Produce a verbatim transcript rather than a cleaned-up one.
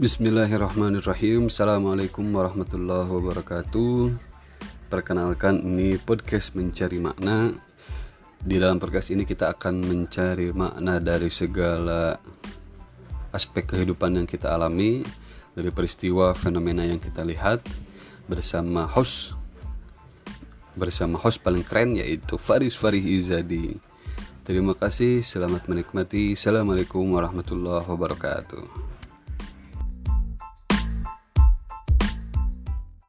Bismillahirrahmanirrahim. Assalamualaikum warahmatullahi wabarakatuh. Perkenalkan, ini podcast Mencari Makna. Di dalam podcast ini kita akan mencari makna dari segala aspek kehidupan yang kita alami, dari peristiwa fenomena yang kita lihat, bersama host bersama host paling keren, yaitu Farih Farih Izzadi. Terima kasih, selamat menikmati. Assalamualaikum warahmatullahi wabarakatuh.